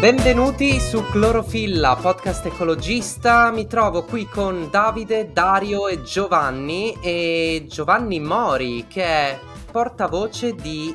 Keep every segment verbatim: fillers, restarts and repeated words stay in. Benvenuti su Clorofilla, podcast ecologista. Mi trovo qui con Davide, Dario e Giovanni e Giovanni Mori, che è portavoce di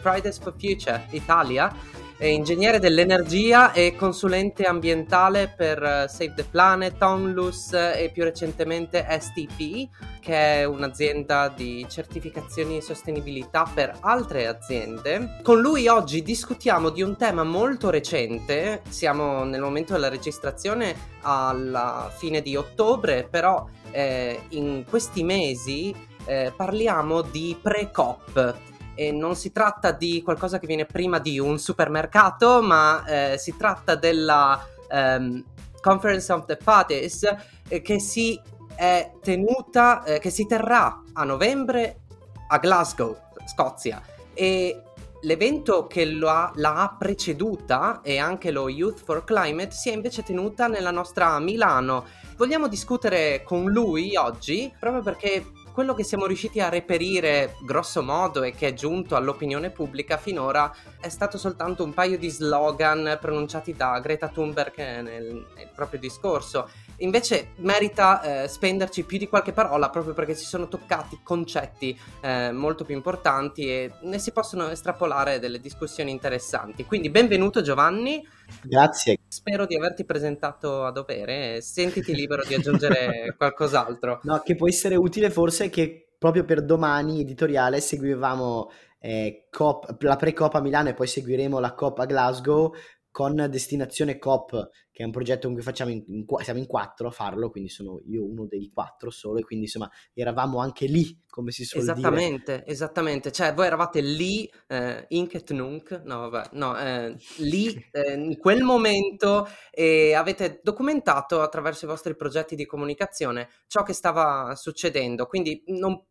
Fridays for Future Italia, è ingegnere dell'energia e consulente ambientale per Save the Planet, Onlus e più recentemente S T P, che è un'azienda di certificazioni di sostenibilità per altre aziende. Con lui oggi discutiamo di un tema molto recente, siamo nel momento della registrazione alla fine di ottobre, però eh, in questi mesi eh, parliamo di pre-COP. E non si tratta di qualcosa che viene prima di un supermercato, ma eh, si tratta della um, Conference of the Parties eh, che si è tenuta, eh, che si terrà a novembre a Glasgow, Scozia, e l'evento che lo ha, la ha preceduta, e anche lo Youth for Climate, si è invece tenuta nella nostra Milano. Vogliamo discutere con lui oggi proprio perché quello che siamo riusciti a reperire grosso modo e che è giunto all'opinione pubblica finora è stato soltanto un paio di slogan pronunciati da Greta Thunberg nel, nel proprio discorso. Invece merita eh, spenderci più di qualche parola, proprio perché si sono toccati concetti eh, molto più importanti e ne si possono estrapolare delle discussioni interessanti. Quindi benvenuto Giovanni. Grazie. Spero di averti presentato a dovere, sentiti libero di aggiungere qualcos'altro. No, che può essere utile forse, che proprio per Domani Editoriale seguivamo eh, Cop, la pre-Cop a Milano e poi seguiremo la Cop a Glasgow con Destinazione COP, che è un progetto con cui facciamo in, in, siamo in quattro a farlo, quindi sono io uno dei quattro solo, e quindi insomma eravamo anche lì, come si suol esattamente, dire. Esattamente, cioè voi eravate lì, eh, incet nunc, no vabbè, no, eh, lì eh, in quel momento, e eh, avete documentato attraverso i vostri progetti di comunicazione ciò che stava succedendo, quindi non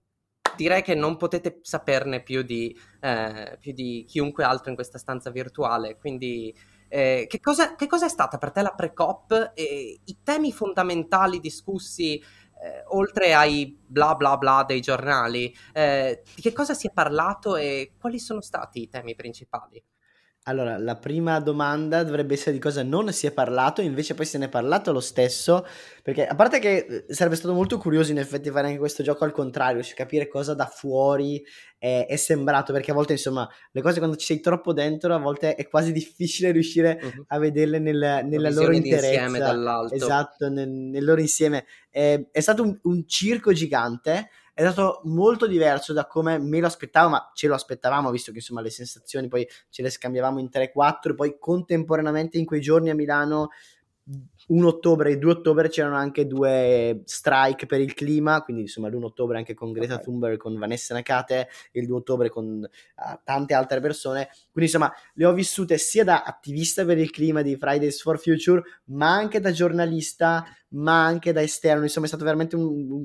direi che non potete saperne più di, eh, più di chiunque altro in questa stanza virtuale, quindi... Eh, che cosa, che cosa è stata per te la pre-COP e i temi fondamentali discussi eh, oltre ai bla bla bla dei giornali? Eh, di che cosa si è parlato e quali sono stati i temi principali? Allora, la prima domanda dovrebbe essere di cosa non si è parlato, invece poi se ne è parlato lo stesso, perché a parte che sarebbe stato molto curioso in effetti fare anche questo gioco al contrario, cioè capire cosa da fuori è, è sembrato, perché a volte insomma le cose quando ci sei troppo dentro a volte è quasi difficile riuscire uh-huh. a vederle nel, nella loro interezza, dall'alto. Esatto, nel, nel loro insieme. È, è stato un, un circo gigante. È stato molto diverso da come me lo aspettavo, ma ce lo aspettavamo, visto che insomma le sensazioni poi ce le scambiavamo in tre quattro, poi contemporaneamente in quei giorni a Milano, primo ottobre e due ottobre, c'erano anche due strike per il clima, quindi insomma primo ottobre anche con Greta okay. Thunberg, con Vanessa Nakate, e il due ottobre con uh, tante altre persone, quindi insomma le ho vissute sia da attivista per il clima di Fridays for Future, ma anche da giornalista, ma anche da esterno, insomma è stato veramente un... un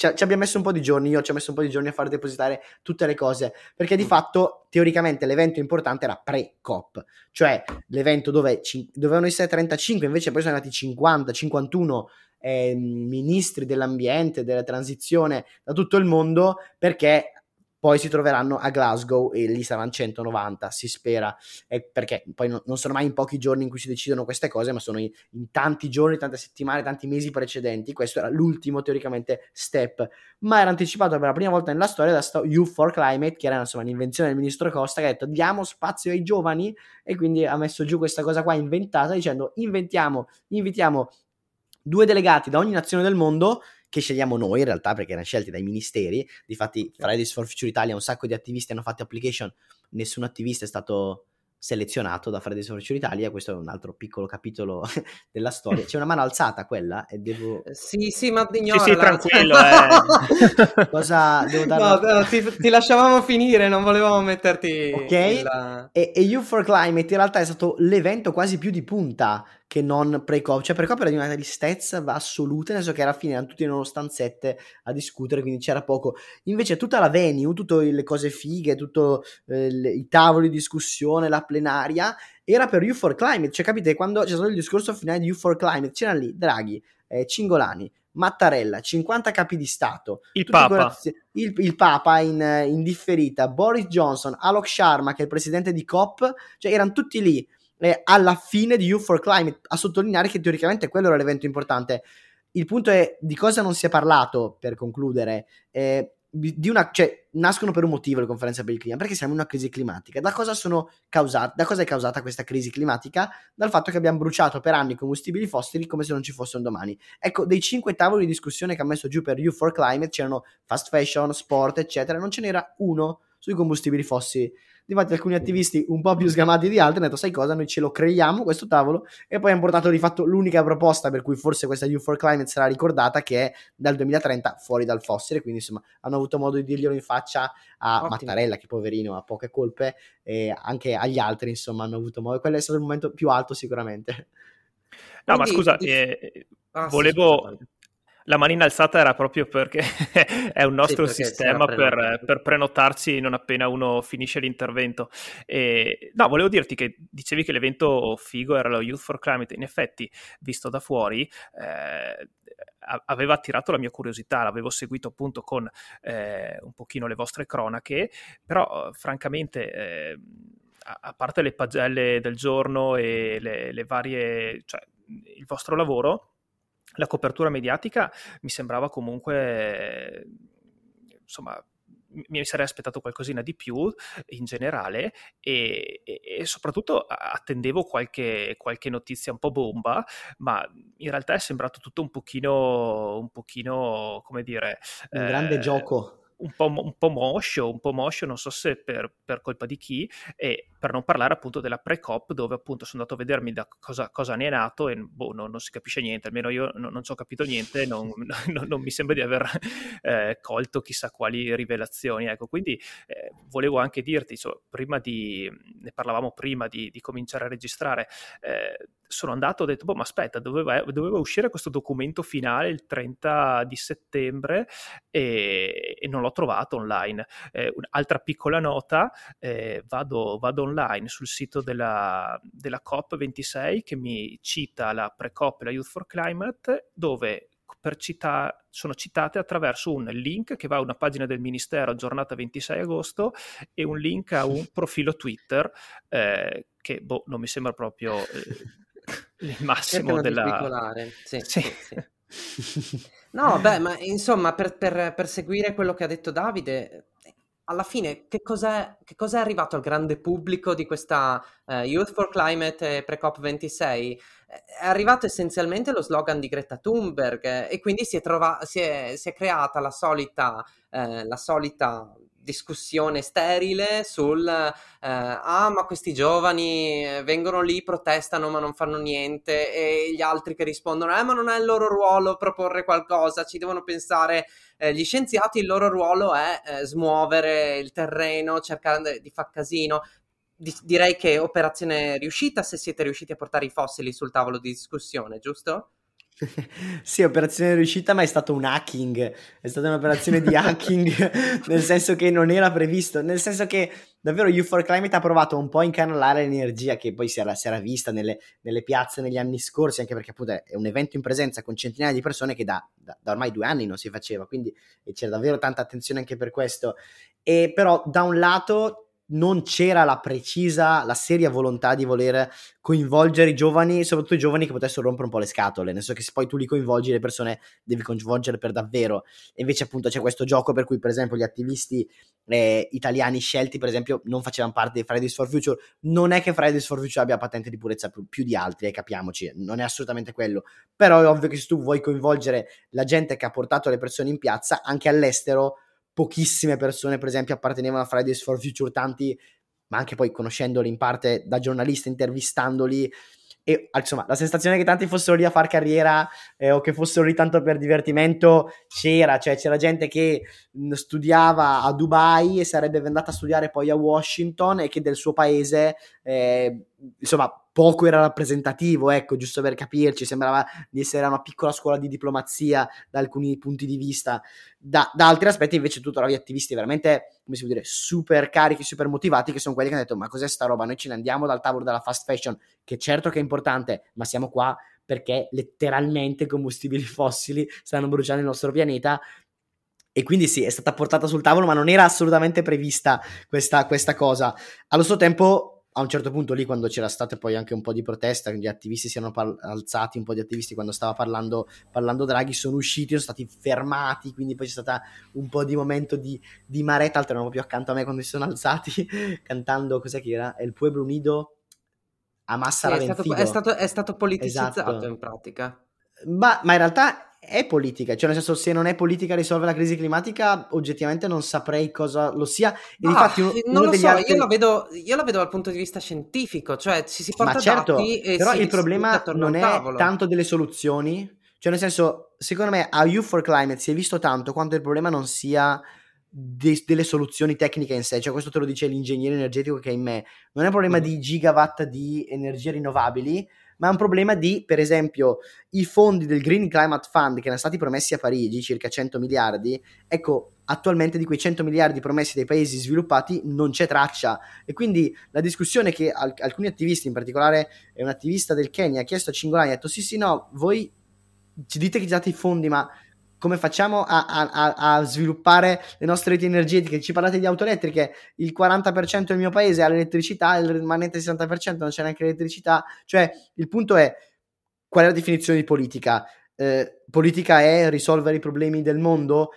Ci, ci abbiamo messo un po' di giorni, io ci ho messo un po' di giorni a far depositare tutte le cose, perché di fatto teoricamente l'evento importante era pre-COP, cioè l'evento dove ci, dovevano essere trentacinque, invece poi sono arrivati cinquanta, cinquantuno eh, ministri dell'ambiente, della transizione, da tutto il mondo, perché poi si troveranno a Glasgow e lì saranno centonovanta, si spera, eh, perché poi no, non sono mai in pochi giorni in cui si decidono queste cose, ma sono in, in tanti giorni, tante settimane, tanti mesi precedenti. Questo era l'ultimo teoricamente step, ma era anticipato per la prima volta nella storia da sto Youth for Climate, che era insomma l'invenzione del ministro Costa, che ha detto diamo spazio ai giovani, e quindi ha messo giù questa cosa qua inventata dicendo inventiamo, invitiamo due delegati da ogni nazione del mondo, che scegliamo noi in realtà, perché erano scelti dai ministeri. Difatti Fridays for Future Italia, un sacco di attivisti hanno fatto application, nessun attivista è stato selezionato da Fridays for Future Italia, questo è un altro piccolo capitolo della storia. C'è una mano alzata quella e devo... Sì, sì, ma ignora. Sì, sì, tranquillo. Eh. Cosa devo dare? No, no, ti, ti lasciavamo finire, non volevamo metterti... Ok, nella... e, e Youth for Climate in realtà è stato l'evento quasi più di punta che non pre-COP, cioè pre-COP era di una tristezza assoluta, nel senso che alla fine erano tutti in uno stanzette a discutere, quindi c'era poco. Invece tutta la venue, tutte le cose fighe, tutto eh, le, i tavoli di discussione, la plenaria, era per Youth for Climate, cioè capite, quando c'è stato il discorso finale di Youth for Climate, c'erano lì Draghi, eh, Cingolani, Mattarella, cinquanta capi di Stato, il Papa, il, il Papa in, in differita, Boris Johnson, Alok Sharma che è il presidente di COP, cioè erano tutti lì. eh, alla fine di Youth for Climate, a sottolineare che teoricamente quello era l'evento importante. Il punto è di cosa non si è parlato, per concludere, eh, di una, cioè, nascono per un motivo le conferenze per il clima, perché siamo in una crisi climatica. Da cosa sono causate, da cosa è causata questa crisi climatica? Dal fatto che abbiamo bruciato per anni i combustibili fossili come se non ci fosse un domani. Ecco, dei cinque tavoli di discussione che ha messo giù per Youth for Climate c'erano fast fashion, sport, eccetera, non ce n'era uno sui combustibili fossili. Infatti alcuni attivisti un po' più sgamati di altri hanno detto: sai cosa, noi ce lo creiamo questo tavolo, e poi hanno portato di fatto l'unica proposta per cui forse questa Youth for Climate sarà ricordata, che è dal duemilatrenta fuori dal fossile. Quindi insomma hanno avuto modo di dirglielo in faccia a Ottimo. Mattarella, che poverino ha poche colpe, e anche agli altri insomma hanno avuto modo. Quello è stato il momento più alto sicuramente. No, quindi, ma scusa, il... eh, ah, volevo... Sì, scusa, la manina alzata era proprio perché è un nostro sì, sistema per, per prenotarsi non appena uno finisce l'intervento. E, no, volevo dirti che dicevi che l'evento figo era lo Youth for Climate. In effetti, visto da fuori, eh, aveva attirato la mia curiosità, l'avevo seguito appunto con eh, un pochino le vostre cronache, però francamente... Eh, a parte le pagelle del giorno e le, le varie, cioè il vostro lavoro, la copertura mediatica mi sembrava comunque, insomma, mi sarei aspettato qualcosina di più in generale, e, e, e soprattutto attendevo qualche, qualche notizia un po' bomba, ma in realtà è sembrato tutto un pochino, un pochino, come dire... Un eh, grande gioco. Un po', un po' moscio, un po' moscio, non so se per, per colpa di chi, e per non parlare appunto della pre-cop, dove appunto sono andato a vedermi da cosa, cosa ne è nato, e boh, no, non si capisce niente, almeno io non, non ci ho capito niente, non, non, non mi sembra di aver eh, colto chissà quali rivelazioni. Ecco, quindi eh, volevo anche dirti, insomma, prima di, ne parlavamo prima di, di cominciare a registrare, eh, sono andato, ho detto, boh, ma aspetta, doveva, doveva uscire questo documento finale il trenta di settembre e, e non l'ho trovato online. Eh, un'altra piccola nota, eh, vado, vado online sul sito della, della COP ventisei che mi cita la pre-COP e la Youth for Climate, dove per cita- sono citate attraverso un link che va a una pagina del Ministero aggiornata ventisei agosto e un link a un profilo Twitter eh, che boh, non mi sembra proprio... Eh, il massimo della... Sì, sì. Sì. No, beh, ma insomma, per, per, per seguire quello che ha detto Davide, alla fine che cos'è, che cos'è arrivato al grande pubblico di questa uh, Youth for Climate e pre-COP ventisei? È arrivato essenzialmente lo slogan di Greta Thunberg eh, e quindi si è, trova- si è, si è creata la solita, eh, la solita discussione sterile sul eh, ah ma questi giovani vengono lì, protestano ma non fanno niente, e gli altri che rispondono eh ma non è il loro ruolo proporre qualcosa, ci devono pensare eh, gli scienziati, il loro ruolo è eh, smuovere il terreno, cercare di far casino. Di- direi che operazione riuscita se siete riusciti a portare i fossili sul tavolo di discussione, giusto? Sì, operazione riuscita, ma è stato un hacking, è stata un'operazione di hacking, nel senso che non era previsto, nel senso che davvero Youth for Climate ha provato un po' a incanalare l'energia che poi si era, si era vista nelle, nelle piazze negli anni scorsi, anche perché appunto è un evento in presenza con centinaia di persone che da, da, da ormai due anni non si faceva, quindi c'era davvero tanta attenzione anche per questo. E però da un lato... non c'era la precisa, la seria volontà di voler coinvolgere i giovani, soprattutto i giovani che potessero rompere un po' le scatole, nel senso che se poi tu li coinvolgi le persone devi coinvolgere per davvero. E invece appunto c'è questo gioco per cui per esempio gli attivisti eh, italiani scelti per esempio non facevano parte dei Fridays for Future. Non è che Fridays for Future abbia patente di purezza più, più di altri, eh, capiamoci, non è assolutamente quello, però è ovvio che se tu vuoi coinvolgere la gente che ha portato le persone in piazza, anche all'estero pochissime persone per esempio appartenevano a Fridays for Future, tanti, ma anche poi conoscendoli in parte da giornalista, intervistandoli, e insomma la sensazione che tanti fossero lì a far carriera eh, o che fossero lì tanto per divertimento c'era, cioè c'era gente che mh, studiava a Dubai e sarebbe andata a studiare poi a Washington e che del suo paese eh, insomma poco era rappresentativo, ecco, giusto per capirci, sembrava di essere una piccola scuola di diplomazia da alcuni punti di vista. Da, da altri aspetti invece tu trovi attivisti veramente, come si può dire, super carichi, super motivati, che sono quelli che hanno detto ma cos'è sta roba, noi ce ne andiamo dal tavolo della fast fashion, che certo che è importante, ma siamo qua perché letteralmente i combustibili fossili stanno bruciando il nostro pianeta. E quindi sì, è stata portata sul tavolo, ma non era assolutamente prevista questa, questa cosa. Allo stesso tempo a un certo punto lì, quando c'era stata poi anche un po' di protesta, gli attivisti si erano par- alzati, un po' di attivisti, quando stava parlando, parlando Draghi, sono usciti, sono stati fermati, quindi poi c'è stata un po' di momento di, di maretta, altro erano proprio accanto a me quando si sono alzati cantando, cos'è che era? El Pueblo Unido Amassa sì, la Benfido. È stato, è stato politicizzato, esatto. In pratica. Ma, ma in realtà è politica, cioè nel senso, se non è politica risolvere la crisi climatica, oggettivamente non saprei cosa lo sia. E ah, infatti uno, non uno lo degli so, altri... io, la vedo, io la vedo dal punto di vista scientifico, cioè ci si porta ma certo, dati e però si il problema non è tavolo. Tanto delle soluzioni, cioè nel senso, secondo me a Youth for Climate si è visto tanto quanto il problema non sia de- delle soluzioni tecniche in sé, cioè questo te lo dice l'ingegnere energetico che è in me, non è un problema mm. di gigawatt di energie rinnovabili, ma è un problema di, per esempio, i fondi del Green Climate Fund che erano stati promessi a Parigi, circa cento miliardi, ecco, attualmente di quei cento miliardi promessi dai paesi sviluppati non c'è traccia. E quindi la discussione che alc- alcuni attivisti, in particolare un attivista del Kenya, ha chiesto a Cingolani, ha detto sì sì no, voi ci dite che ci date i fondi, ma come facciamo a, a, a sviluppare le nostre reti energetiche? Ci parlate di auto elettriche, il quaranta per cento del mio paese ha l'elettricità, il rimanente sessanta per cento non c'è neanche l'elettricità. Cioè, il punto è, qual è la definizione di politica? Eh, politica è risolvere i problemi del mondo?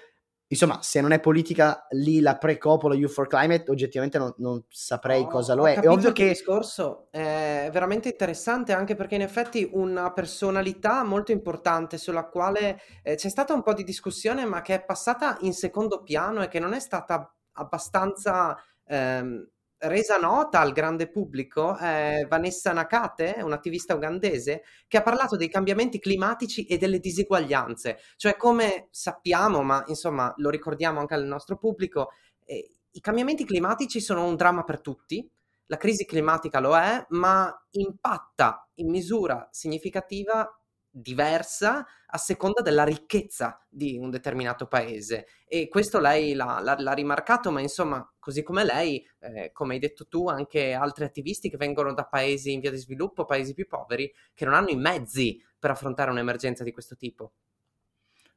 Insomma, se non è politica lì la PreCop o la Youth for Climate, oggettivamente non, non saprei no, cosa lo è. È ovvio che il discorso è veramente interessante, anche perché in effetti una personalità molto importante sulla quale eh, c'è stata un po' di discussione, ma che è passata in secondo piano e che non è stata abbastanza ehm, resa nota al grande pubblico, è Vanessa Nakate, un'attivista ugandese, che ha parlato dei cambiamenti climatici e delle disiguaglianze. Cioè, come sappiamo, ma insomma lo ricordiamo anche al nostro pubblico, eh, i cambiamenti climatici sono un dramma per tutti, la crisi climatica lo è, ma impatta in misura significativa diversa a seconda della ricchezza di un determinato paese, e questo lei l'ha, l'ha, l'ha rimarcato, ma insomma, così come lei, eh, come hai detto tu, anche altri attivisti che vengono da paesi in via di sviluppo, paesi più poveri, che non hanno i mezzi per affrontare un'emergenza di questo tipo.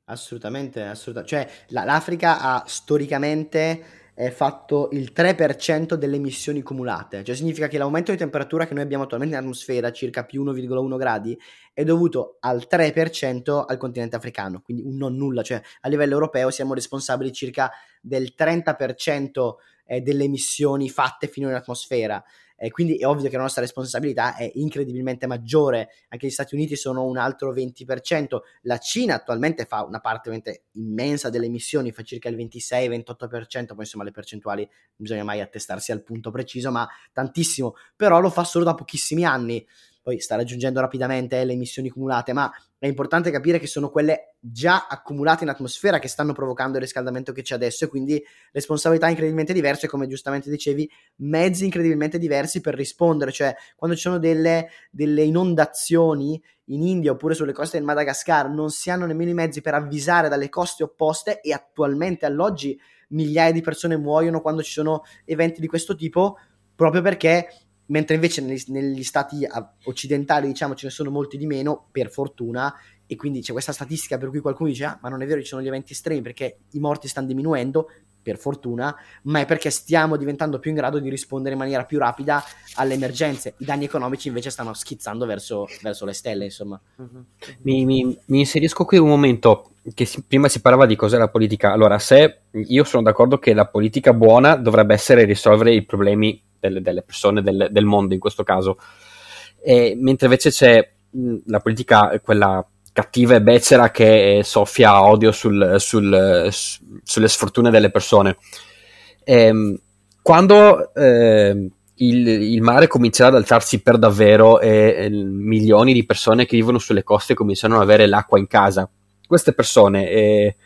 Assolutamente, assolutamente. Cioè la, l'Africa ha storicamente è fatto il tre per cento delle emissioni cumulate, cioè significa che l'aumento di temperatura che noi abbiamo attualmente in atmosfera, circa più uno virgola uno gradi, è dovuto al tre per cento al continente africano, quindi un non nulla, cioè a livello europeo siamo responsabili circa del trenta per cento eh, delle emissioni fatte finora in atmosfera, eh, quindi è ovvio che la nostra responsabilità è incredibilmente maggiore. Anche gli Stati Uniti sono un altro venti per cento, la Cina attualmente fa una parte ovviamente immensa delle emissioni, fa circa il ventisei ventotto per cento, poi insomma le percentuali non bisogna mai attestarsi al punto preciso, ma tantissimo, però lo fa solo da pochissimi anni, poi sta raggiungendo rapidamente eh, le emissioni cumulate, ma è importante capire che sono quelle già accumulate in atmosfera che stanno provocando il riscaldamento che c'è adesso, e quindi responsabilità incredibilmente diverse, come giustamente dicevi, mezzi incredibilmente diversi per rispondere. Cioè quando ci sono delle, delle inondazioni in India oppure sulle coste del Madagascar non si hanno nemmeno i mezzi per avvisare dalle coste opposte, e attualmente all'oggi migliaia di persone muoiono quando ci sono eventi di questo tipo, proprio perché, mentre invece negli, negli stati occidentali, diciamo, ce ne sono molti di meno, per fortuna, e quindi c'è questa statistica per cui qualcuno dice ah, ma non è vero, ci sono gli eventi estremi perché i morti stanno diminuendo, per fortuna, ma è perché stiamo diventando più in grado di rispondere in maniera più rapida alle emergenze. I danni economici invece stanno schizzando verso, verso le stelle, insomma. Mi, mi, mi inserisco qui un momento, che si, prima si parlava di cos'è la politica. Allora, se io sono d'accordo che la politica buona dovrebbe essere risolvere i problemi delle, delle persone, del, del mondo in questo caso, e, mentre invece c'è mh, la politica quella cattiva e becera che soffia odio sul, sul, su, sulle sfortune delle persone. E, quando eh, il, il mare comincerà ad alzarsi per davvero e, e milioni di persone che vivono sulle coste cominciano ad avere l'acqua in casa, queste persone eh,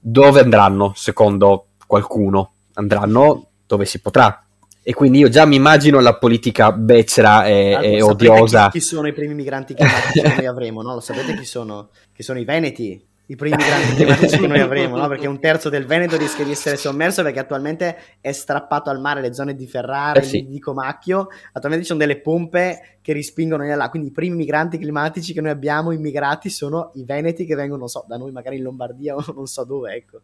dove andranno, secondo qualcuno? Andranno dove si potrà. E quindi io già mi immagino la politica becera e, ah, e odiosa. Chi, chi sono i primi migranti climatici che noi avremo, no? Lo sapete chi sono? Che sono i veneti, i primi migranti climatici che noi avremo, no? Perché un terzo del Veneto rischia di essere sommerso, perché attualmente è strappato al mare le zone di Ferrara, eh sì. di Comacchio. Attualmente ci sono delle pompe che rispingono in là, quindi i primi migranti climatici che noi abbiamo immigrati sono i veneti, che vengono, non so, da noi magari in Lombardia o non so dove, ecco.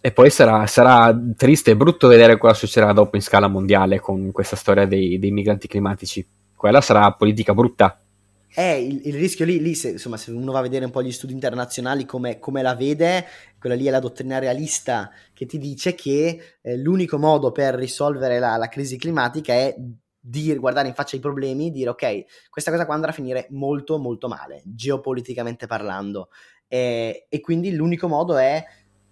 E poi sarà, sarà triste e brutto vedere cosa succederà dopo in scala mondiale con questa storia dei, dei migranti climatici. Quella sarà politica brutta. Eh, il, il rischio lì, lì se, insomma, se uno va a vedere un po' gli studi internazionali come, come la vede, quella lì è la dottrina realista che ti dice che eh, l'unico modo per risolvere la, la crisi climatica è dire, guardare in faccia i problemi, dire ok, questa cosa qua andrà a finire molto molto male, geopoliticamente parlando. Eh, e quindi l'unico modo è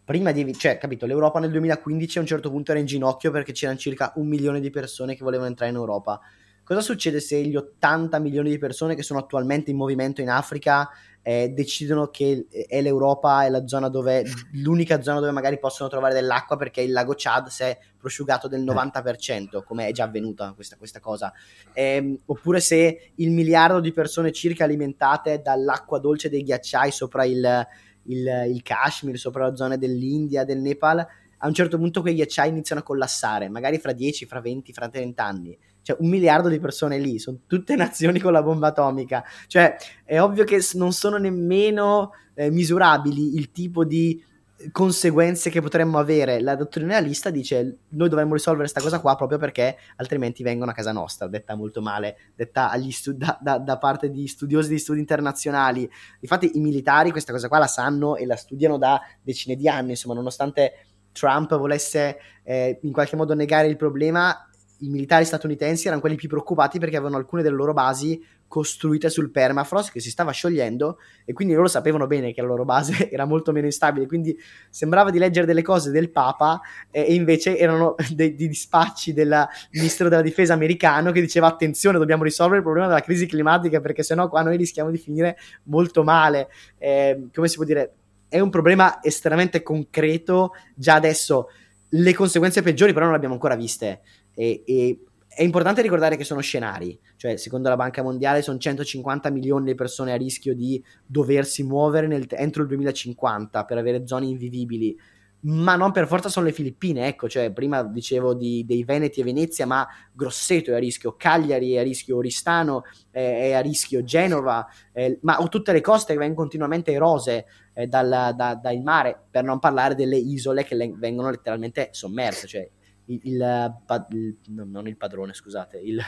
prima di, cioè, capito, l'Europa nel duemilaquindici a un certo punto era in ginocchio perché c'erano circa un milione di persone che volevano entrare in Europa. Cosa succede se gli ottanta milioni di persone che sono attualmente in movimento in Africa eh, decidono che è l'Europa è la zona dove, l'unica zona dove magari possono trovare dell'acqua perché il lago Chad si è prosciugato del novanta per cento, come è già avvenuta questa, questa cosa, eh, oppure se il miliardo di persone circa alimentate dall'acqua dolce dei ghiacciai sopra il Il, il Kashmir, sopra la zona dell'India, del Nepal, a un certo punto quei ghiacciai iniziano a collassare, magari fra dieci, fra venti, fra trenta anni. Cioè un miliardo di persone lì, sono tutte nazioni con la bomba atomica. Cioè è ovvio che non sono nemmeno eh, misurabili il tipo di conseguenze che potremmo avere. La dottrina realista dice noi dovremmo risolvere questa cosa qua proprio perché altrimenti vengono a casa nostra, detta molto male, detta agli stu- da, da, da parte di studiosi di studi internazionali. Infatti i militari questa cosa qua la sanno e la studiano da decine di anni, insomma, nonostante Trump volesse eh, in qualche modo negare il problema, i militari statunitensi erano quelli più preoccupati perché avevano alcune delle loro basi costruite sul permafrost che si stava sciogliendo e quindi loro sapevano bene che la loro base era molto meno instabile, quindi sembrava di leggere delle cose del Papa eh, e invece erano dei, dei dispacci del ministro della difesa americano che diceva attenzione, dobbiamo risolvere il problema della crisi climatica perché sennò qua noi rischiamo di finire molto male. Eh, come si può dire, è un problema estremamente concreto già adesso, le conseguenze peggiori però non le abbiamo ancora viste. E, e è importante ricordare che sono scenari, cioè secondo la Banca Mondiale sono centocinquanta milioni di persone a rischio di doversi muovere nel, entro il duemilacinquanta per avere zone invivibili, ma non per forza sono le Filippine, ecco, cioè prima dicevo di, dei Veneti e Venezia, ma Grosseto è a rischio, Cagliari è a rischio, Oristano è, è a rischio, Genova è, ma ho tutte le coste che vengono continuamente erose eh, dal, da, dal mare, per non parlare delle isole che le, vengono letteralmente sommerse, cioè Il, il, il non il padrone, scusate, il,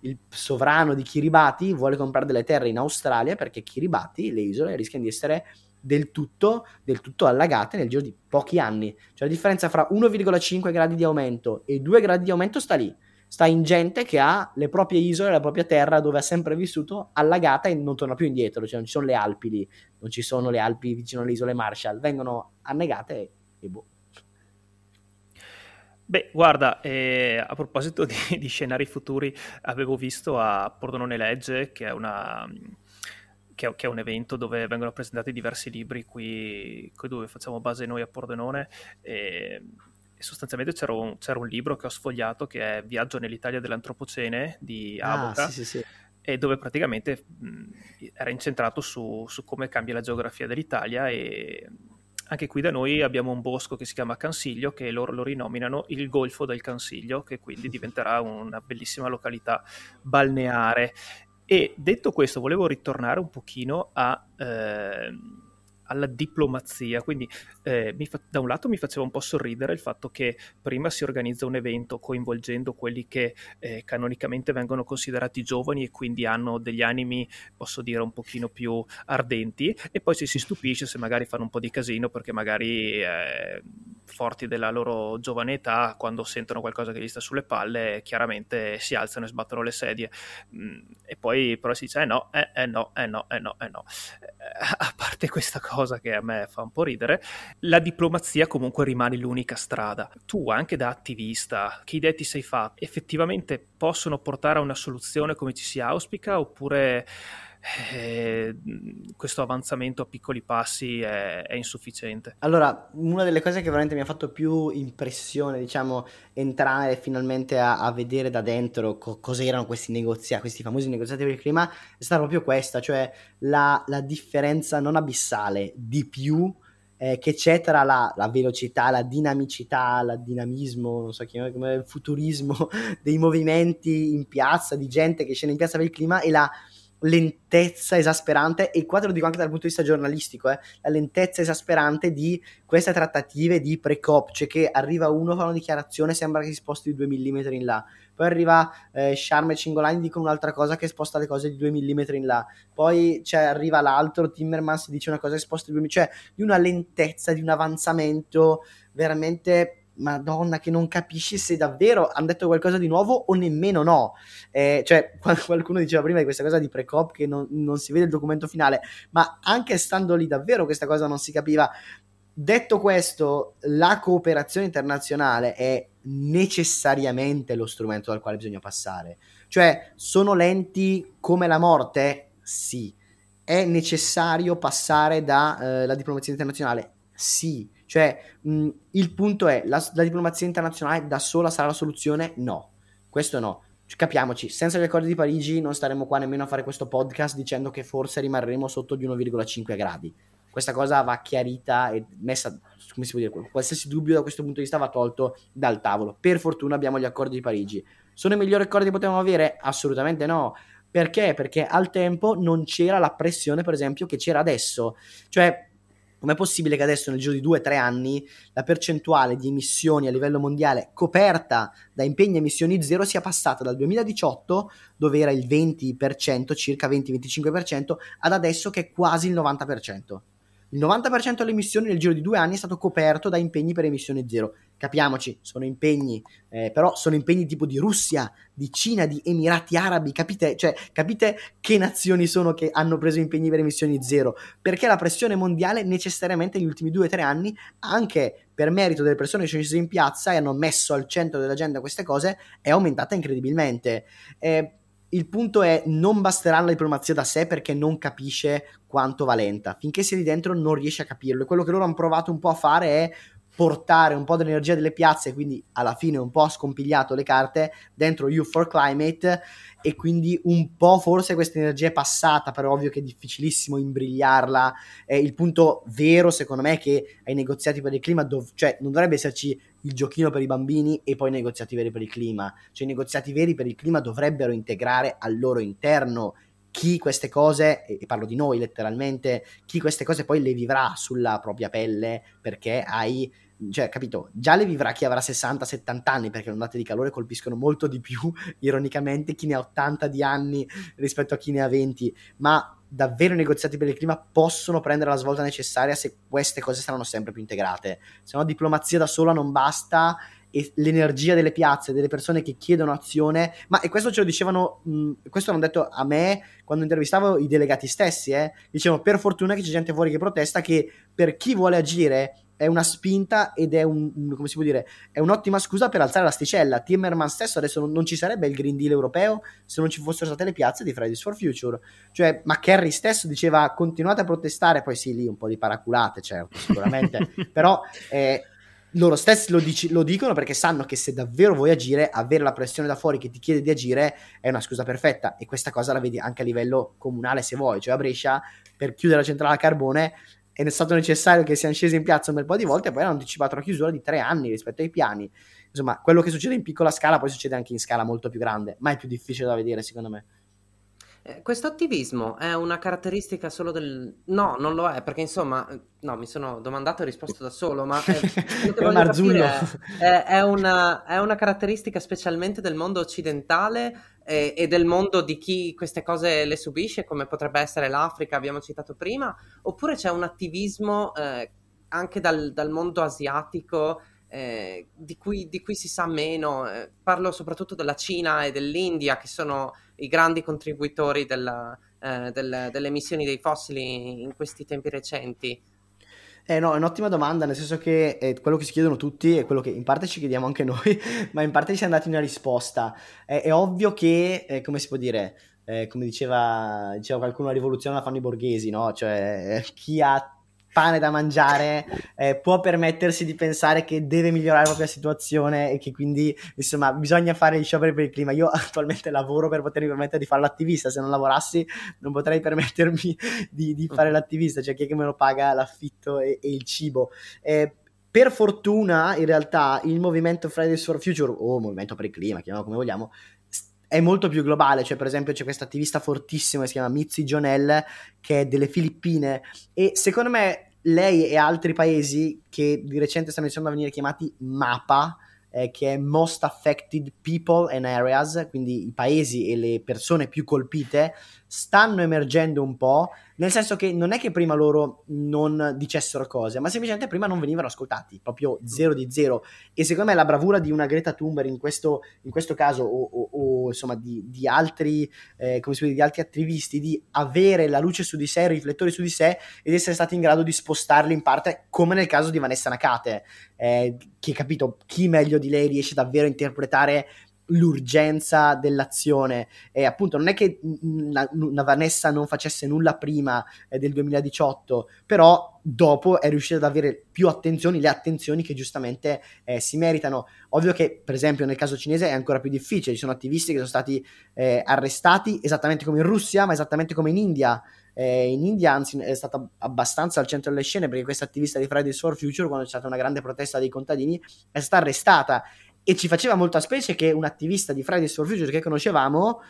il sovrano di Kiribati vuole comprare delle terre in Australia perché Kiribati, le isole, rischiano di essere del tutto, del tutto allagate nel giro di pochi anni. Cioè la differenza fra uno virgola cinque gradi di aumento e due gradi di aumento sta lì, sta in gente che ha le proprie isole, la propria terra dove ha sempre vissuto allagata e non torna più indietro. Cioè non ci sono le Alpi lì, non ci sono le Alpi vicino alle isole Marshall, vengono annegate e, e boh. Beh, guarda, eh, a proposito di, di scenari futuri, avevo visto a Pordenone Legge, che è, una, che, è, che è un evento dove vengono presentati diversi libri qui, qui dove facciamo base noi a Pordenone, e, e sostanzialmente c'era un, c'era un libro che ho sfogliato che è Viaggio nell'Italia dell'Antropocene di Avoca. Ah, sì, sì, sì. E dove praticamente mh, era incentrato su, su come cambia la geografia dell'Italia e... Anche qui da noi abbiamo un bosco che si chiama Cansiglio, che loro lo rinominano il Golfo del Cansiglio, che quindi diventerà una bellissima località balneare. E detto questo, volevo ritornare un pochino a, eh, alla diplomazia. Quindi eh, mi fa- da un lato mi faceva un po' sorridere il fatto che prima si organizza un evento coinvolgendo quelli che eh, canonicamente vengono considerati giovani e quindi hanno degli animi, posso dire, un pochino più ardenti, e poi ci si stupisce se magari fanno un po' di casino perché magari eh, forti della loro giovane età, quando sentono qualcosa che gli sta sulle palle chiaramente si alzano e sbattono le sedie. Mm, e poi però si dice eh no, eh, eh no, eh no, eh no, eh no. Eh, a parte questa cosa che a me fa un po' ridere, la diplomazia comunque rimane l'unica strada. Tu, anche da attivista, che idee ti sei fatta? Effettivamente possono portare a una soluzione come ci si auspica, oppure eh, questo avanzamento a piccoli passi è, è insufficiente? Allora, una delle cose che veramente mi ha fatto più impressione, diciamo, entrare finalmente a, a vedere da dentro co- cosa erano questi negoziati, questi famosi negoziati per il clima, è stata proprio questa, cioè la, la differenza non abissale di più che c'è tra la, la velocità, la dinamicità, la dinamismo, non so chiamare, come il futurismo dei movimenti in piazza, di gente che scende in piazza per il clima, e la lentezza esasperante, e qua te lo dico anche dal punto di vista giornalistico, eh, la lentezza esasperante di queste trattative di pre-COP, cioè che arriva uno, fa una dichiarazione, sembra che si sposti di due millimetri in là, poi arriva eh, Sharma e Cingolani, dicono un'altra cosa che sposta le cose di due millimetri in là, poi cioè, arriva l'altro, Timmermans dice una cosa che sposta di due millimetri, cioè di una lentezza, di un avanzamento veramente... Madonna, che non capisci se davvero hanno detto qualcosa di nuovo o nemmeno no. Eh, cioè, qualcuno diceva prima di questa cosa di pre-COP che non, non si vede il documento finale, ma anche stando lì davvero questa cosa non si capiva. Detto questo, la cooperazione internazionale è necessariamente lo strumento dal quale bisogna passare. Cioè, sono lenti come la morte? Sì. È necessario passare dalla eh, diplomazia internazionale? Sì. Cioè, mh, il punto è, la, la diplomazia internazionale da sola sarà la soluzione? No, questo no. Cioè, capiamoci, senza gli accordi di Parigi non staremo qua nemmeno a fare questo podcast dicendo che forse rimarremo sotto di uno virgola cinque gradi. Questa cosa va chiarita e messa, come si può dire, qualsiasi dubbio da questo punto di vista va tolto dal tavolo. Per fortuna abbiamo gli accordi di Parigi. Sono i migliori accordi che potevamo avere? Assolutamente no. Perché? Perché al tempo non c'era la pressione, per esempio, che c'era adesso. Cioè... Com'è possibile che adesso nel giro di due o tre anni la percentuale di emissioni a livello mondiale coperta da impegni a emissioni zero sia passata dal duemiladiciotto, dove era il venti per cento, circa venti venticinque per cento, ad adesso che è quasi il novanta per cento? Il novanta per cento delle emissioni nel giro di due anni è stato coperto da impegni per emissioni zero. Capiamoci, sono impegni, eh, però sono impegni tipo di Russia, di Cina, di Emirati Arabi, capite? Cioè, capite che nazioni sono che hanno preso impegni per emissioni zero? Perché la pressione mondiale necessariamente negli ultimi due o tre anni, anche per merito delle persone che sono scese in piazza e hanno messo al centro dell'agenda queste cose, è aumentata incredibilmente. Eh, Il punto è, non basterà la diplomazia da sé perché non capisce quanto va lenta. Finché sei lì dentro non riesce a capirlo. E quello che loro hanno provato un po' a fare è portare un po' dell'energia delle piazze, quindi alla fine un po' scompigliato le carte, dentro Youth for Climate, e quindi un po' forse questa energia è passata, però ovvio che è difficilissimo imbrigliarla. Eh, il punto vero, secondo me, è che ai negoziati per il clima, dov- cioè non dovrebbe esserci il giochino per i bambini e poi i negoziati veri per il clima. Cioè i negoziati veri per il clima dovrebbero integrare al loro interno chi queste cose, e parlo di noi letteralmente, chi queste cose poi le vivrà sulla propria pelle, perché hai, cioè capito, già le vivrà chi avrà sessanta settanta anni, perché le ondate di calore colpiscono molto di più, ironicamente, chi ne ha ottanta di anni rispetto a chi ne ha venti, ma davvero i negoziati per il clima possono prendere la svolta necessaria se queste cose saranno sempre più integrate. Se no, diplomazia da sola non basta, e l'energia delle piazze, delle persone che chiedono azione, ma e questo ce lo dicevano, mh, questo l'hanno detto a me quando intervistavo i delegati stessi, eh, dicevano per fortuna che c'è gente fuori che protesta, che per chi vuole agire è una spinta ed è un, come si può dire, è un'ottima scusa per alzare l'asticella. Timmermans stesso, adesso non, non ci sarebbe il Green Deal europeo se non ci fossero state le piazze di Fridays for Future. Cioè, ma Kerry stesso diceva continuate a protestare, poi sì, lì un po' di paraculate, certo, sicuramente, però eh, loro stessi lo, dici, lo dicono perché sanno che se davvero vuoi agire, avere la pressione da fuori che ti chiede di agire è una scusa perfetta, e questa cosa la vedi anche a livello comunale se vuoi. Cioè a Brescia, per chiudere la centrale a carbone, è stato necessario che siano scesi in piazza un bel po' di volte e poi hanno anticipato la chiusura di tre anni rispetto ai piani. Insomma, quello che succede in piccola scala poi succede anche in scala molto più grande, ma è più difficile da vedere, secondo me. Eh, questo attivismo è una caratteristica solo del... No, non lo è, perché insomma, no, mi sono domandato e risposto da solo, ma è, è un arzullo. È, è, una, è una caratteristica specialmente del mondo occidentale e, e del mondo di chi queste cose le subisce, come potrebbe essere l'Africa, abbiamo citato prima, oppure c'è un attivismo eh, anche dal, dal mondo asiatico eh, di, cui, di cui si sa meno. Eh, parlo soprattutto della Cina e dell'India, che sono i grandi contribuitori della, eh, del, delle emissioni dei fossili in questi tempi recenti. Eh no, è un'ottima domanda, nel senso che eh, quello che si chiedono tutti è quello che in parte ci chiediamo anche noi, ma in parte ci siamo dati una risposta. Eh, è ovvio che, eh, come si può dire, eh, come diceva, diceva qualcuno, la rivoluzione la fanno i borghesi, no? Cioè eh, chi ha pane da mangiare eh, può permettersi di pensare che deve migliorare la propria situazione e che quindi insomma bisogna fare gli scioperi per il clima. Io attualmente lavoro per potermi permettere di fare l'attivista, se non lavorassi non potrei permettermi di, di fare l'attivista, cioè chi è che me lo paga l'affitto e, e il cibo. Eh, per fortuna in realtà il movimento Fridays for Future o movimento per il clima, chiamiamolo come vogliamo, è molto più globale, cioè per esempio c'è questa attivista fortissima che si chiama Mitzi Jonell, che è delle Filippine, e secondo me lei e altri paesi che di recente stanno iniziando a venire chiamati MAPA, eh, che è Most Affected People and Areas, quindi i paesi e le persone più colpite, stanno emergendo un po', nel senso che non è che prima loro non dicessero cose, ma semplicemente prima non venivano ascoltati, proprio zero di zero. E secondo me la bravura di una Greta Thunberg in questo, in questo caso, o, o, o insomma di, di altri eh, come si dice, di altri attivisti, di avere la luce su di sé, i riflettori su di sé, ed essere stati in grado di spostarli in parte, come nel caso di Vanessa Nakate, eh, che, capito, chi meglio di lei riesce davvero a interpretare l'urgenza dell'azione. E appunto non è che una, una Vanessa non facesse nulla prima eh, del duemiladiciotto, però dopo è riuscita ad avere più attenzioni, le attenzioni che giustamente eh, si meritano. Ovvio che per esempio nel caso cinese è ancora più difficile, ci sono attivisti che sono stati eh, arrestati, esattamente come in Russia, ma esattamente come in India. Eh, in India anzi è stata abbastanza al centro delle scene, perché questa attivista di Fridays for Future, quando c'è stata una grande protesta dei contadini, è stata arrestata. E ci faceva molta specie che un attivista di Fridays for Future che conoscevamo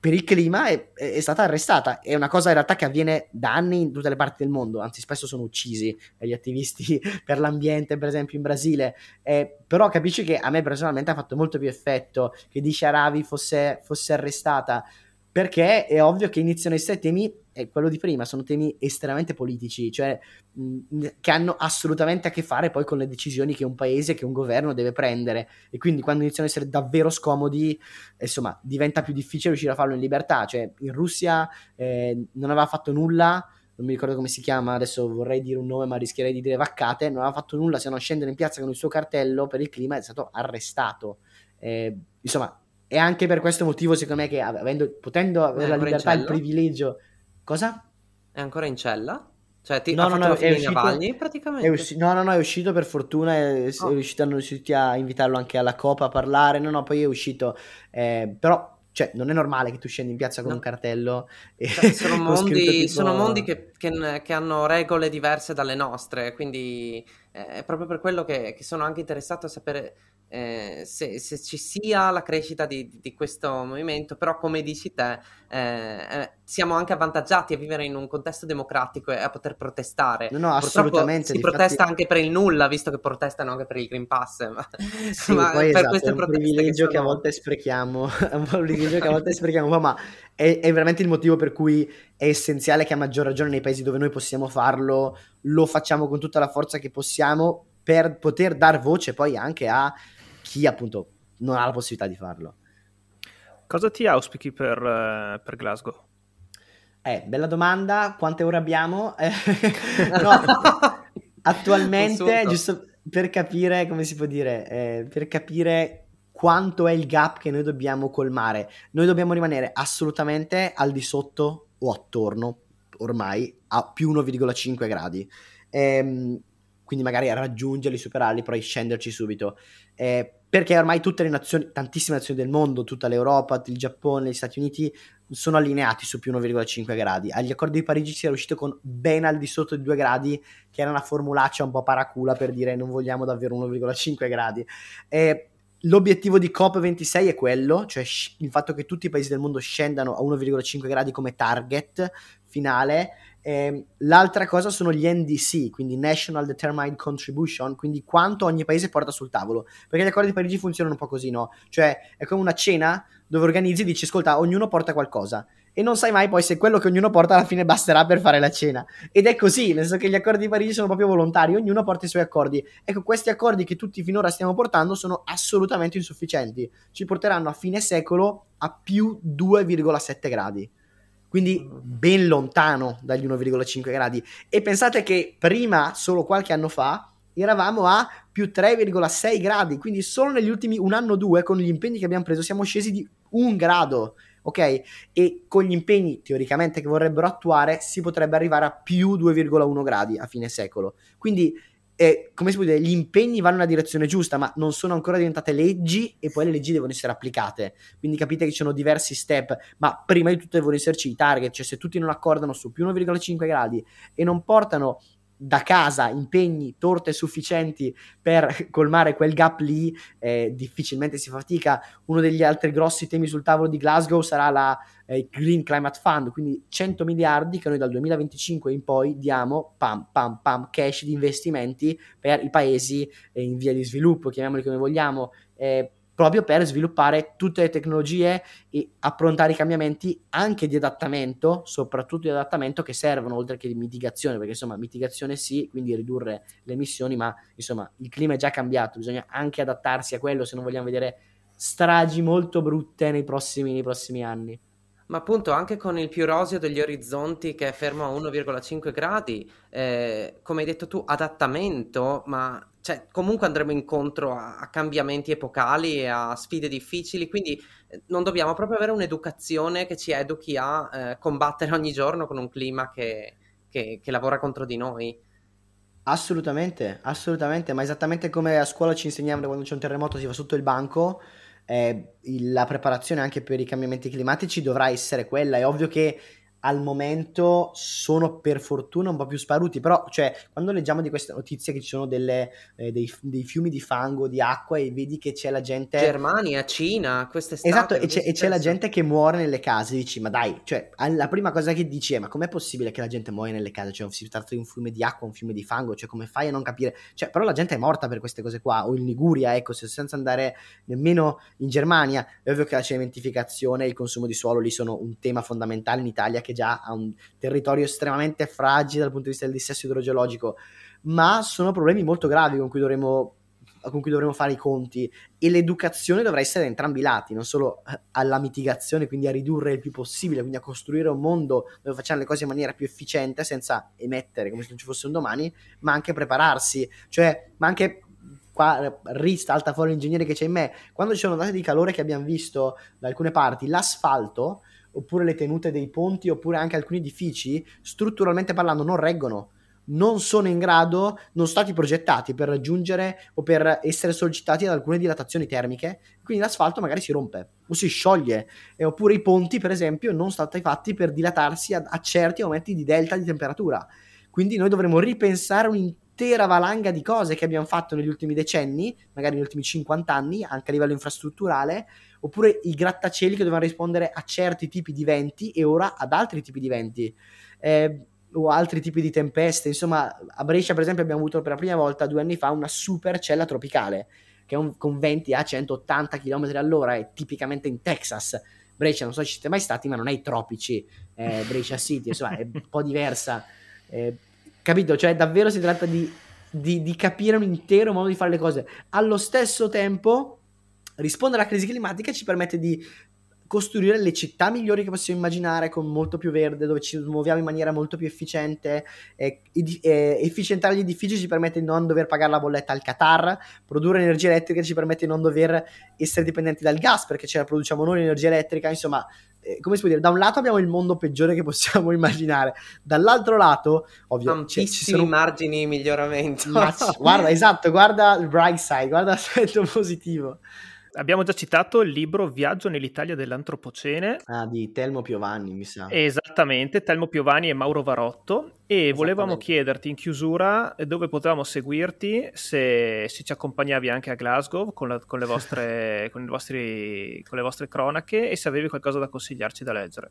per il clima è, è stata arrestata. È una cosa in realtà che avviene da anni in tutte le parti del mondo, anzi spesso sono uccisi gli attivisti per l'ambiente, per esempio in Brasile. Eh, però capisci che a me personalmente ha fatto molto più effetto che Disha Ravi fosse, fosse arrestata, perché è ovvio che iniziano a essere temi, e quello di prima, sono temi estremamente politici, cioè mh, che hanno assolutamente a che fare poi con le decisioni che un paese, che un governo deve prendere, e quindi quando iniziano a essere davvero scomodi, insomma, diventa più difficile riuscire a farlo in libertà. Cioè in Russia eh, non aveva fatto nulla, non mi ricordo come si chiama, adesso vorrei dire un nome ma rischierei di dire vaccate, non aveva fatto nulla se non scendere in piazza con il suo cartello per il clima, è stato arrestato. Eh, insomma, è anche per questo motivo secondo me che avendo, potendo avere la libertà, il privilegio. Cosa? È ancora in cella? Cioè ti no, ha no, fatto no, la fine uscito, Navagli, praticamente? Usci- no, no, no, è uscito per fortuna, è, oh. è riuscito, hanno riuscito a invitarlo anche alla COP a parlare, no, no, poi è uscito. Eh, però, cioè, non è normale che tu scendi in piazza con no. un cartello. E cioè, sono, mondi, tipo... sono mondi che, che, che hanno regole diverse dalle nostre, quindi eh, è proprio per quello che, che sono anche interessato a sapere Eh, se, se ci sia la crescita di, di questo movimento. Però come dici te eh, eh, siamo anche avvantaggiati a vivere in un contesto democratico e a poter protestare. No, no, purtroppo assolutamente, si difatti... protesta anche per il nulla, visto che protestano anche per il Green Pass, ma, sì, ma poi, per esatto, queste è un privilegio che, sono... che a volte sprechiamo è un privilegio che a volte sprechiamo, ma è, è veramente il motivo per cui è essenziale che a maggior ragione nei paesi dove noi possiamo farlo lo facciamo con tutta la forza che possiamo, per poter dar voce poi anche a chi appunto non ha la possibilità di farlo. Cosa ti auspichi per, per Glasgow? Eh, bella domanda, quante ore abbiamo? No, attualmente, giusto per capire, come si può dire, eh, per capire quanto è il gap che noi dobbiamo colmare. Noi dobbiamo rimanere assolutamente al di sotto o attorno, ormai, a più uno virgola cinque gradi. Ehm, quindi magari raggiungerli, superarli, poi scenderci subito, eh, perché ormai tutte le nazioni, tantissime nazioni del mondo, tutta l'Europa, il Giappone, gli Stati Uniti sono allineati su più uno virgola cinque gradi. Agli accordi di Parigi si era uscito con ben al di sotto di due gradi, che era una formulaccia un po' paracula per dire non vogliamo davvero uno virgola cinque gradi. Eh, L'obiettivo di COP ventisei è quello, cioè il fatto che tutti i paesi del mondo scendano a uno virgola cinque gradi come target finale. Eh, l'altra cosa sono gli N D C, quindi National Determined Contribution, quindi quanto ogni paese porta sul tavolo, perché gli accordi di Parigi funzionano un po' così, no? Cioè è come una cena dove organizzi e dici ascolta, ognuno porta qualcosa, e non sai mai poi se quello che ognuno porta alla fine basterà per fare la cena, ed è così, nel senso che gli accordi di Parigi sono proprio volontari, ognuno porta i suoi accordi. Ecco, questi accordi che tutti finora stiamo portando sono assolutamente insufficienti, ci porteranno a fine secolo a più due virgola sette gradi, quindi ben lontano dagli uno virgola cinque gradi. E pensate che prima, solo qualche anno fa, eravamo a più tre virgola sei gradi, quindi solo negli ultimi un anno o due, con gli impegni che abbiamo preso, siamo scesi di un grado, ok? E con gli impegni, teoricamente, che vorrebbero attuare, si potrebbe arrivare a più due virgola uno gradi a fine secolo. Quindi, eh, come si può dire, gli impegni vanno nella direzione giusta, ma non sono ancora diventate leggi, e poi le leggi devono essere applicate, quindi capite che ci sono diversi step, ma prima di tutto devono esserci i target, cioè se tutti non accordano su più uno virgola cinque gradi e non portano da casa impegni, torte sufficienti per colmare quel gap lì, eh, difficilmente si fatica. Uno degli altri grossi temi sul tavolo di Glasgow sarà la eh, Green Climate Fund, quindi cento miliardi che noi dal duemilaventicinque in poi diamo, pam pam pam, cash di investimenti per i paesi eh, in via di sviluppo, chiamiamoli come vogliamo, eh, proprio per sviluppare tutte le tecnologie e approntare i cambiamenti anche di adattamento, soprattutto di adattamento, che servono, oltre che di mitigazione, perché insomma mitigazione sì, quindi ridurre le emissioni, ma insomma il clima è già cambiato, bisogna anche adattarsi a quello se non vogliamo vedere stragi molto brutte nei prossimi, nei prossimi anni. Ma appunto anche con il più roseo degli orizzonti che è fermo a uno virgola cinque gradi, eh, come hai detto tu, adattamento, ma cioè, comunque andremo incontro a, a cambiamenti epocali e a sfide difficili, quindi eh, non dobbiamo proprio avere un'educazione che ci educhi a eh, combattere ogni giorno con un clima che, che, che lavora contro di noi. Assolutamente, assolutamente, ma esattamente come a scuola ci insegnavano quando c'è un terremoto si va sotto il banco, Eh, la preparazione anche per i cambiamenti climatici dovrà essere quella. È ovvio che al momento sono per fortuna un po' più sparuti, però cioè, quando leggiamo di queste notizie che ci sono delle, eh, dei, dei fiumi di fango, di acqua, e vedi che c'è la gente, Germania, Cina, quest'estate, esatto, e c'è, e c'è la gente che muore nelle case, dici ma dai, cioè la prima cosa che dici è ma com'è possibile che la gente muoia nelle case, cioè si tratta di un fiume di acqua, un fiume di fango, cioè come fai a non capire, cioè però la gente è morta per queste cose qua, o in Liguria, ecco, senza andare nemmeno in Germania. È ovvio che la cementificazione e il consumo di suolo lì sono un tema fondamentale in Italia, che già ha un territorio estremamente fragile dal punto di vista del dissesto idrogeologico, ma sono problemi molto gravi con cui dovremo con cui dovremo fare i conti, e l'educazione dovrà essere da entrambi i lati, non solo alla mitigazione, quindi a ridurre il più possibile, quindi a costruire un mondo dove facciamo le cose in maniera più efficiente senza emettere come se non ci fosse un domani, ma anche prepararsi, cioè ma anche qua risalta fuori l'ingegnere che c'è in me, quando ci sono date di calore che abbiamo visto da alcune parti, l'asfalto oppure le tenute dei ponti, oppure anche alcuni edifici, strutturalmente parlando, non reggono, non sono in grado, non sono stati progettati per raggiungere o per essere sollecitati ad alcune dilatazioni termiche, quindi l'asfalto magari si rompe o si scioglie, eh, oppure i ponti per esempio non sono stati fatti per dilatarsi a, a certi momenti di delta di temperatura, quindi noi dovremmo ripensare un'intera valanga di cose che abbiamo fatto negli ultimi decenni, magari negli ultimi cinquanta anni, anche a livello infrastrutturale, oppure i grattacieli che dovevano rispondere a certi tipi di venti e ora ad altri tipi di venti, eh, o altri tipi di tempeste. Insomma, a Brescia per esempio abbiamo avuto per la prima volta due anni fa una supercella tropicale, che è un, con venti a centottanta chilometri all'ora, è tipicamente in Texas. Brescia, non so se ci siete mai stati, ma non è i tropici, eh, Brescia City, insomma è un po' diversa, eh, capito? Cioè davvero si tratta di, di, di capire un intero modo di fare le cose. Allo stesso tempo rispondere alla crisi climatica ci permette di costruire le città migliori che possiamo immaginare, con molto più verde, dove ci muoviamo in maniera molto più efficiente, e, e, efficientare gli edifici ci permette di non dover pagare la bolletta al Qatar, produrre energia elettrica ci permette di non dover essere dipendenti dal gas, perché ce la produciamo noi l'energia elettrica. Insomma, eh, come si può dire, da un lato abbiamo il mondo peggiore che possiamo immaginare, dall'altro lato ovvio tantissimi ci sono margini di miglioramento. Ma, guarda, esatto, guarda il bright side, guarda l'aspetto positivo. Abbiamo già citato il libro Viaggio nell'Italia dell'Antropocene, ah, di Telmo Pievani, mi sa. Esattamente, Telmo Pievani e Mauro Varotto, e volevamo chiederti in chiusura dove potevamo seguirti, se, se ci accompagnavi anche a Glasgow con, la, con, le vostre, con, i vostri, con le vostre cronache, e se avevi qualcosa da consigliarci da leggere.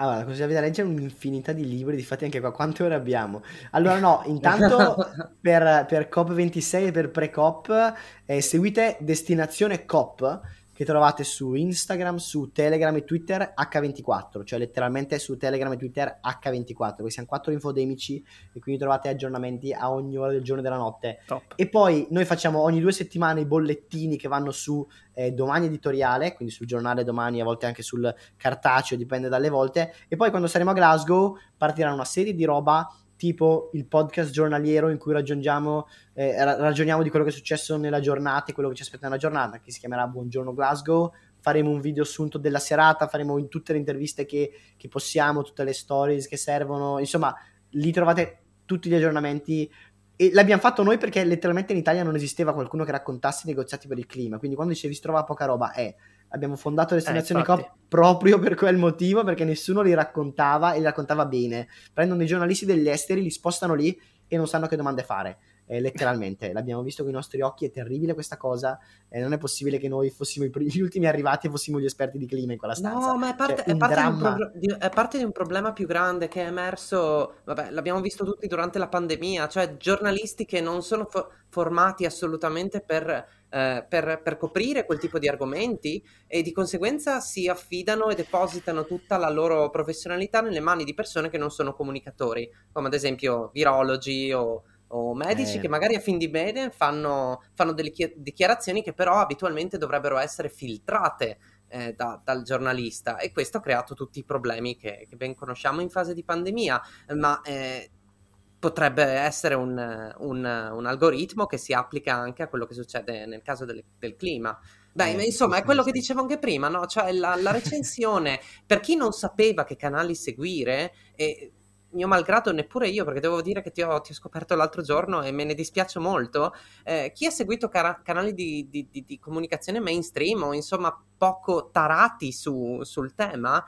Allora, così avete da leggere un'infinità di libri, difatti anche qua, quante ore abbiamo? Allora no, intanto per, per COP ventisei e per PreCop eh, seguite Destinazione COP, che trovate su Instagram, su Telegram e Twitter acca ventiquattro, cioè letteralmente su Telegram e Twitter acca ventiquattro, perché siamo quattro infodemici e quindi trovate aggiornamenti a ogni ora del giorno e della notte. Top. E poi noi facciamo ogni due settimane i bollettini che vanno su eh, Domani Editoriale, quindi sul giornale Domani, a volte anche sul cartaceo, dipende dalle volte, e poi quando saremo a Glasgow partirà una serie di roba tipo il podcast giornaliero in cui raggiungiamo, eh, ragioniamo di quello che è successo nella giornata e quello che ci aspetta nella giornata, che si chiamerà Buongiorno Glasgow. Faremo un video assunto della serata, faremo in tutte le interviste che, che possiamo, tutte le stories che servono, insomma lì trovate tutti gli aggiornamenti. E l'abbiamo fatto noi perché letteralmente in Italia non esisteva qualcuno che raccontasse i negoziati per il clima, quindi quando dicevi si trova poca roba, è eh, abbiamo fondato Destinazione eh, COP proprio per quel motivo, perché nessuno li raccontava e li raccontava bene. Prendono dei giornalisti degli esteri, li spostano lì e non sanno che domande fare, eh, letteralmente. L'abbiamo visto con i nostri occhi, è terribile questa cosa, eh, non è possibile che noi fossimo i pr- gli ultimi arrivati e fossimo gli esperti di clima in quella stanza. No, ma è parte, cioè, è, parte un pro- di, è parte di un problema più grande che è emerso, vabbè, l'abbiamo visto tutti durante la pandemia, cioè giornalisti che non sono fo- formati assolutamente per... Eh, per, per coprire quel tipo di argomenti, e di conseguenza si affidano e depositano tutta la loro professionalità nelle mani di persone che non sono comunicatori, come ad esempio virologi o, o medici eh. che magari a fin di bene fanno, fanno delle chi- dichiarazioni che però abitualmente dovrebbero essere filtrate eh, da, dal giornalista, e questo ha creato tutti i problemi che, che ben conosciamo in fase di pandemia. Ma eh, potrebbe essere un, un, un algoritmo che si applica anche a quello che succede nel caso del, del clima. Beh, eh, insomma, è quello che dicevo anche prima, no? Cioè la, la recensione, per chi non sapeva che canali seguire, e mio malgrado neppure io, perché devo dire che ti ho, ti ho scoperto l'altro giorno e me ne dispiace molto, eh, chi ha seguito cara- canali di, di, di, di comunicazione mainstream o insomma poco tarati su, sul tema,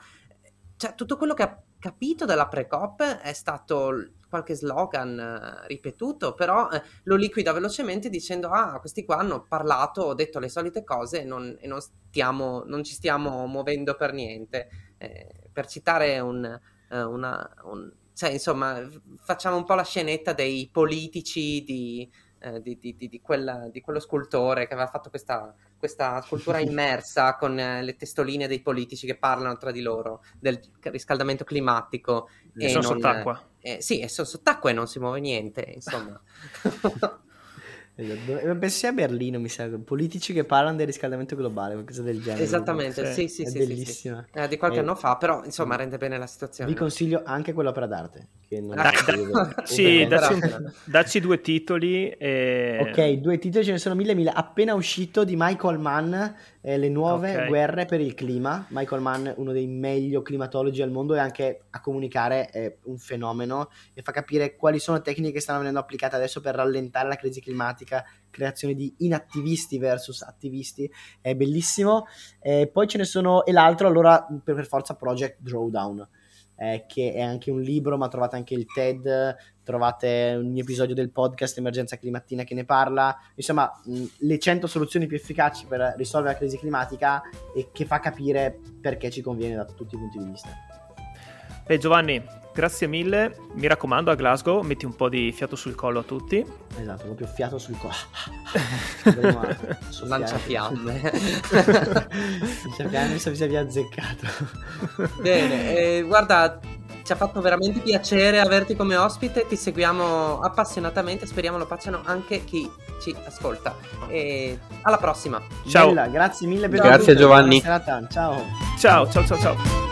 cioè tutto quello che ha capito dalla PreCop è stato... qualche slogan eh, ripetuto, però eh, lo liquida velocemente dicendo ah, questi qua hanno parlato, ho detto le solite cose e non, e non, stiamo, non ci stiamo muovendo per niente. Eh, per citare un... Eh, una, un cioè, insomma, facciamo un po' la scenetta dei politici di, eh, di, di, di, di, quella, di quello scultore che aveva fatto questa, questa scultura immersa con eh, le testoline dei politici che parlano tra di loro del riscaldamento climatico. E, e sono non, sott'acqua. Eh, sì, è sott'acqua e non si muove niente, insomma. Pensi a Berlino, mi sa, politici che parlano del riscaldamento globale, qualcosa del genere. Esattamente, cioè, sì, sì, è sì, bellissima. Sì. Eh, di qualche eh, anno fa, però insomma rende bene la situazione. Vi consiglio anche quella per d'arte. Che non ah, da... sì, dacci, un... dacci due titoli. E... Ok, due titoli, ce ne sono mille mille. Appena uscito di Michael Mann, eh, Le nuove okay. guerre per il clima. Michael Mann, uno dei meglio climatologi al mondo, e anche a comunicare eh, un fenomeno, e fa capire quali sono tecniche che stanno venendo applicate adesso per rallentare la crisi climatica. Creazione di inattivisti versus attivisti, è bellissimo. Eh, poi ce ne sono, e l'altro allora per, per forza Project Drawdown, eh, che è anche un libro, ma trovate anche il TED, trovate ogni episodio del podcast Emergenza Climatina che ne parla, insomma mh, le cento soluzioni più efficaci per risolvere la crisi climatica, e che fa capire perché ci conviene da tutti i punti di vista. Beh, Giovanni, grazie mille, mi raccomando, a Glasgow metti un po' di fiato sul collo a tutti. Esatto, proprio fiato sul collo. Lanciafiamme. Lanciafiamme, se vi sia azzeccato. Bene, eh, guarda, ci ha fatto veramente piacere averti come ospite, ti seguiamo appassionatamente, speriamo lo facciano anche chi ci ascolta. E alla prossima. Ciao. Bella, grazie mille per la Grazie Giovanni. Buona serata. Ciao. Ciao, ciao, ciao, ciao.